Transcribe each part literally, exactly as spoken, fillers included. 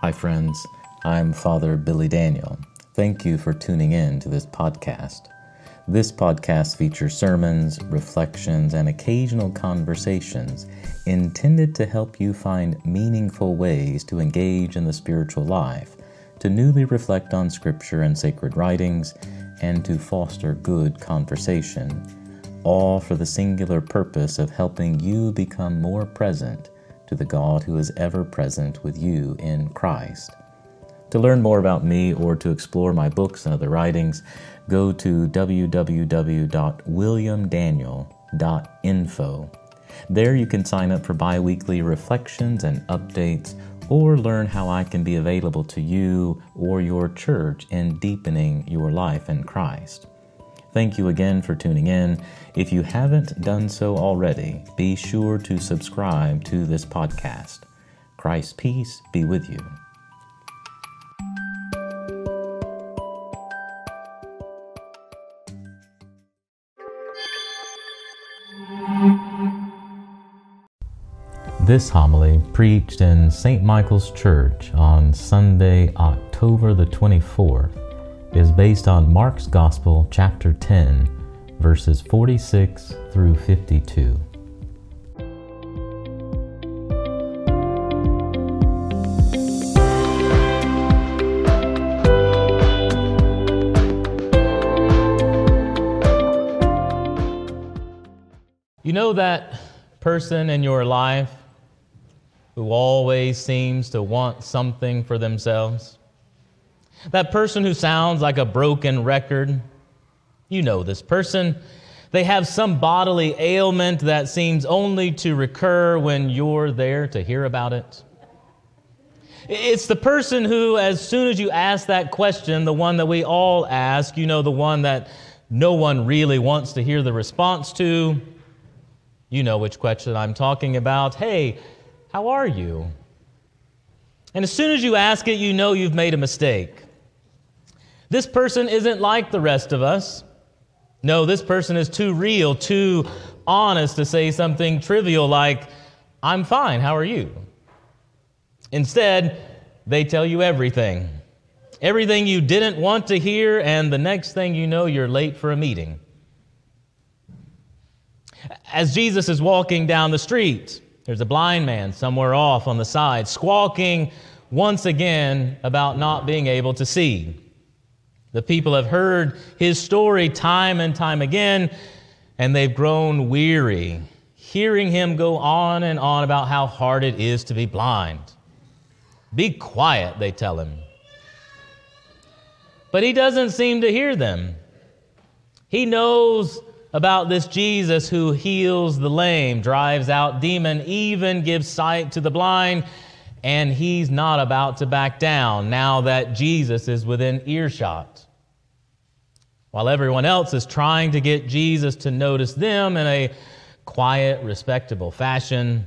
Hi friends, I'm Father Billy Daniel. Thank you for tuning in to this podcast. This podcast features sermons, reflections, and occasional conversations intended to help you find meaningful ways to engage in the spiritual life, to newly reflect on Scripture and sacred writings, and to foster good conversation, all for the singular purpose of helping you become more present to the God who is ever present with you in Christ. To learn more about me or to explore my books and other writings, go to w w w dot william daniel dot info. There you can sign up for bi-weekly reflections and updates, or learn how I can be available to you or your church in deepening your life in Christ. Thank you again for tuning in. If you haven't done so already, be sure to subscribe to this podcast. Christ's peace be with you. This homily preached in Saint Michael's Church on Sunday, October the twenty-fourth, is based on Mark's Gospel, chapter ten, verses forty-six through fifty-two. You know that person in your life who always seems to want something for themselves? That person who sounds like a broken record? You know this person. They have some bodily ailment that seems only to recur when you're there to hear about it. It's the person who, as soon as you ask that question, the one that we all ask, you know, the one that no one really wants to hear the response to. You know which question I'm talking about. Hey, how are you? And as soon as you ask it, you know you've made a mistake. This person isn't like the rest of us. No, this person is too real, too honest to say something trivial like, I'm fine, how are you? Instead, they tell you everything. Everything you didn't want to hear, and the next thing you know, you're late for a meeting. As Jesus is walking down the street, there's a blind man somewhere off on the side, squawking once again about not being able to see. The people have heard his story time and time again, and they've grown weary, hearing him go on and on about how hard it is to be blind. Be quiet, they tell him. But he doesn't seem to hear them. He knows about this Jesus who heals the lame, drives out demons, even gives sight to the blind, and he's not about to back down now that Jesus is within earshot. While everyone else is trying to get Jesus to notice them in a quiet, respectable fashion,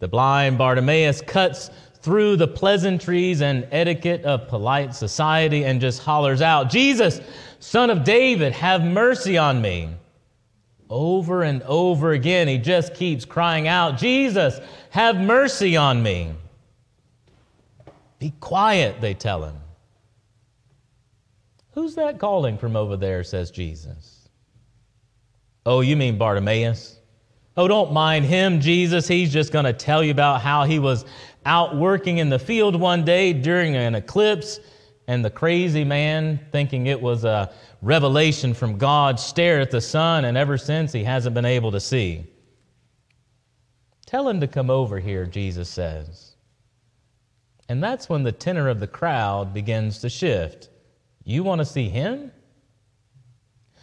the blind Bartimaeus cuts through the pleasantries and etiquette of polite society and just hollers out, Jesus, Son of David, have mercy on me. Over and over again, he just keeps crying out, Jesus, have mercy on me. Be quiet, they tell him. Who's that calling from over there, says Jesus. Oh, you mean Bartimaeus? Oh, don't mind him, Jesus. He's just going to tell you about how he was out working in the field one day during an eclipse, and the crazy man, thinking it was a revelation from God, stared at the sun, and ever since he hasn't been able to see. Tell him to come over here, Jesus says. And that's when the tenor of the crowd begins to shift. You want to see him?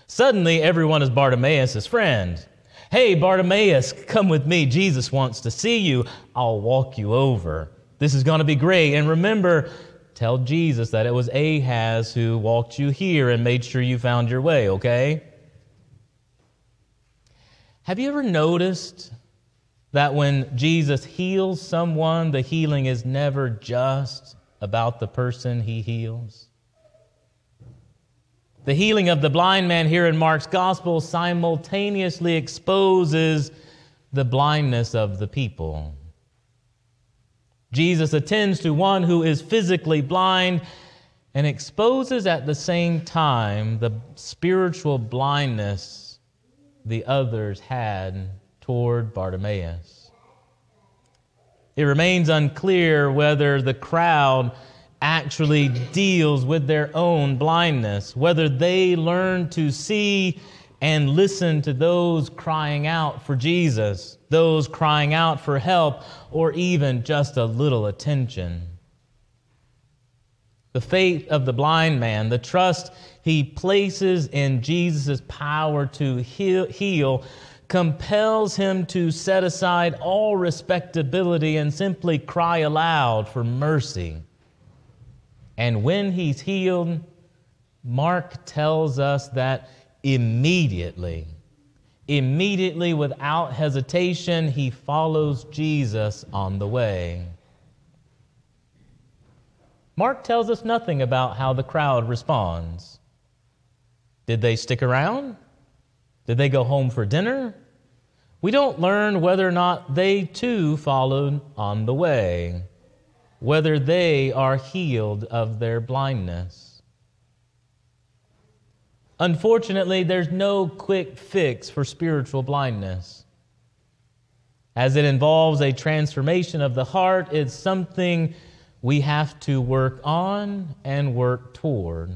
Suddenly, everyone is Bartimaeus' friend. Hey, Bartimaeus, come with me. Jesus wants to see you. I'll walk you over. This is going to be great. And remember, tell Jesus that it was Ahaz who walked you here and made sure you found your way, okay? Have you ever noticed that when Jesus heals someone, the healing is never just about the person he heals? The healing of the blind man here in Mark's Gospel simultaneously exposes the blindness of the people. Jesus attends to one who is physically blind and exposes at the same time the spiritual blindness the others had toward Bartimaeus. It remains unclear whether the crowd actually deals with their own blindness, whether they learn to see and listen to those crying out for Jesus, those crying out for help, or even just a little attention. The faith of the blind man, the trust he places in Jesus' power to heal, heal, compels him to set aside all respectability and simply cry aloud for mercy. And when he's healed, Mark tells us that Immediately, immediately without hesitation, he follows Jesus on the way. Mark tells us nothing about how the crowd responds. Did they stick around? Did they go home for dinner? We don't learn whether or not they too followed on the way, whether they are healed of their blindness. Unfortunately, there's no quick fix for spiritual blindness. As it involves a transformation of the heart, it's something we have to work on and work toward.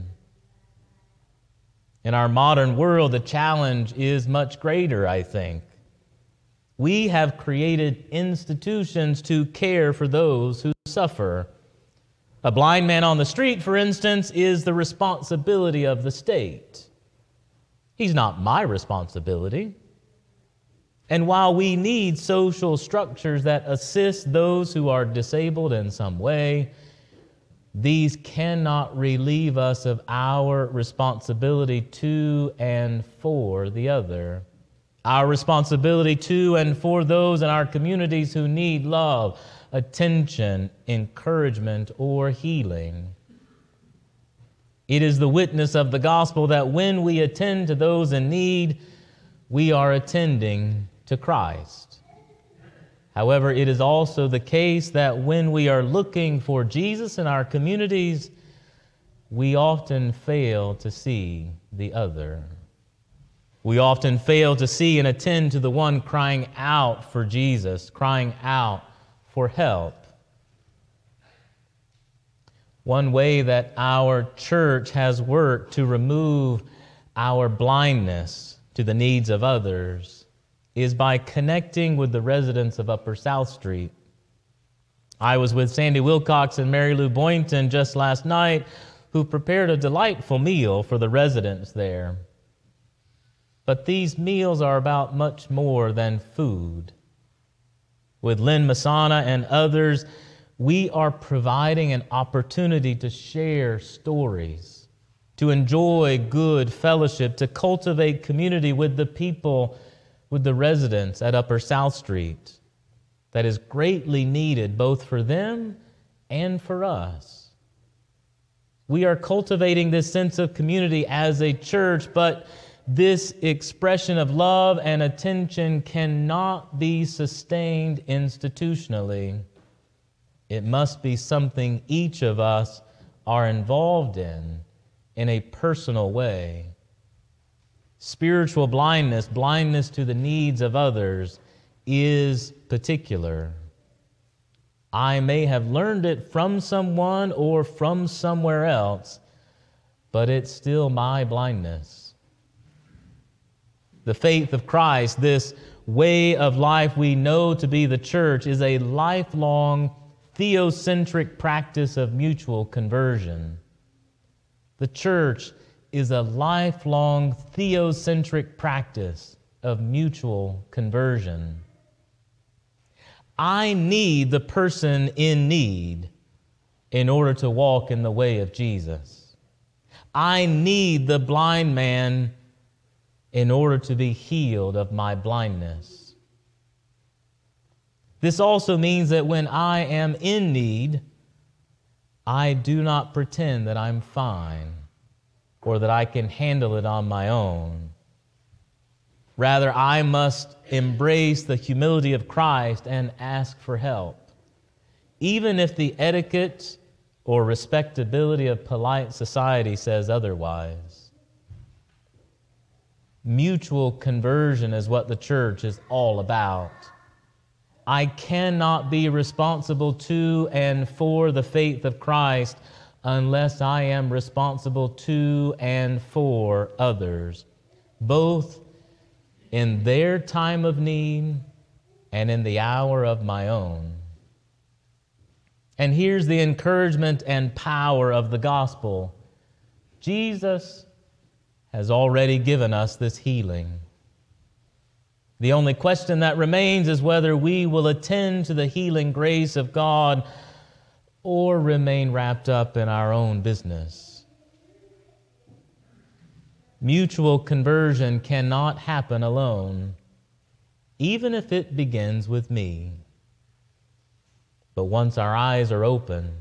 In our modern world, the challenge is much greater, I think. We have created institutions to care for those who suffer. A blind man on the street, for instance, is the responsibility of the state. He's not my responsibility. And while we need social structures that assist those who are disabled in some way, these cannot relieve us of our responsibility to and for the other, our responsibility to and for those in our communities who need love, attention, encouragement, or healing. It is the witness of the gospel that when we attend to those in need, we are attending to Christ. However, it is also the case that when we are looking for Jesus in our communities, we often fail to see the other. We often fail to see and attend to the one crying out for Jesus, crying out for help. One way that our church has worked to remove our blindness to the needs of others is by connecting with the residents of Upper South Street. I was with Sandy Wilcox and Mary Lou Boynton just last night, who prepared a delightful meal for the residents there. But these meals are about much more than food. With Lynn Masana and others, we are providing an opportunity to share stories, to enjoy good fellowship, to cultivate community with the people, with the residents at Upper South Street that is greatly needed both for them and for us. We are cultivating this sense of community as a church, but this expression of love and attention cannot be sustained institutionally. It must be something each of us are involved in, in a personal way. Spiritual blindness, blindness to the needs of others, is particular. I may have learned it from someone or from somewhere else, but it's still my blindness. The faith of Christ, this way of life we know to be the church, is a lifelong theocentric practice of mutual conversion. The church is a lifelong theocentric practice of mutual conversion. I need the person in need in order to walk in the way of Jesus. I need the blind man in order to be healed of my blindness. This also means that when I am in need, I do not pretend that I'm fine or that I can handle it on my own. Rather, I must embrace the humility of Christ and ask for help. Even if the etiquette or respectability of polite society says otherwise. Mutual conversion is what the church is all about. I cannot be responsible to and for the faith of Christ unless I am responsible to and for others, both in their time of need and in the hour of my own. And here's the encouragement and power of the gospel. Jesus has already given us this healing. The only question that remains is whether we will attend to the healing grace of God or remain wrapped up in our own business. Mutual conversion cannot happen alone, even if it begins with me. But once our eyes are opened,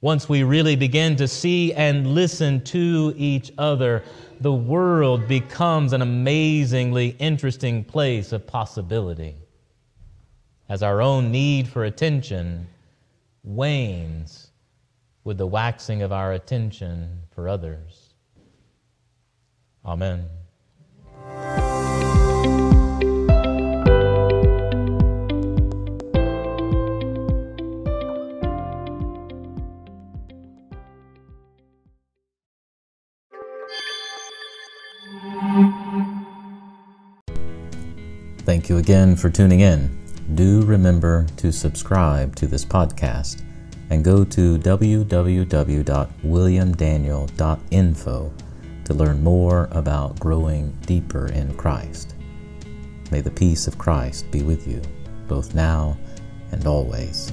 once we really begin to see and listen to each other, the world becomes an amazingly interesting place of possibility. As our own need for attention wanes with the waxing of our attention for others. Amen. Thank you again for tuning in. Do remember to subscribe to this podcast and go to w w w dot william daniel dot info to learn more about growing deeper in Christ. May the peace of Christ be with you, both now and always.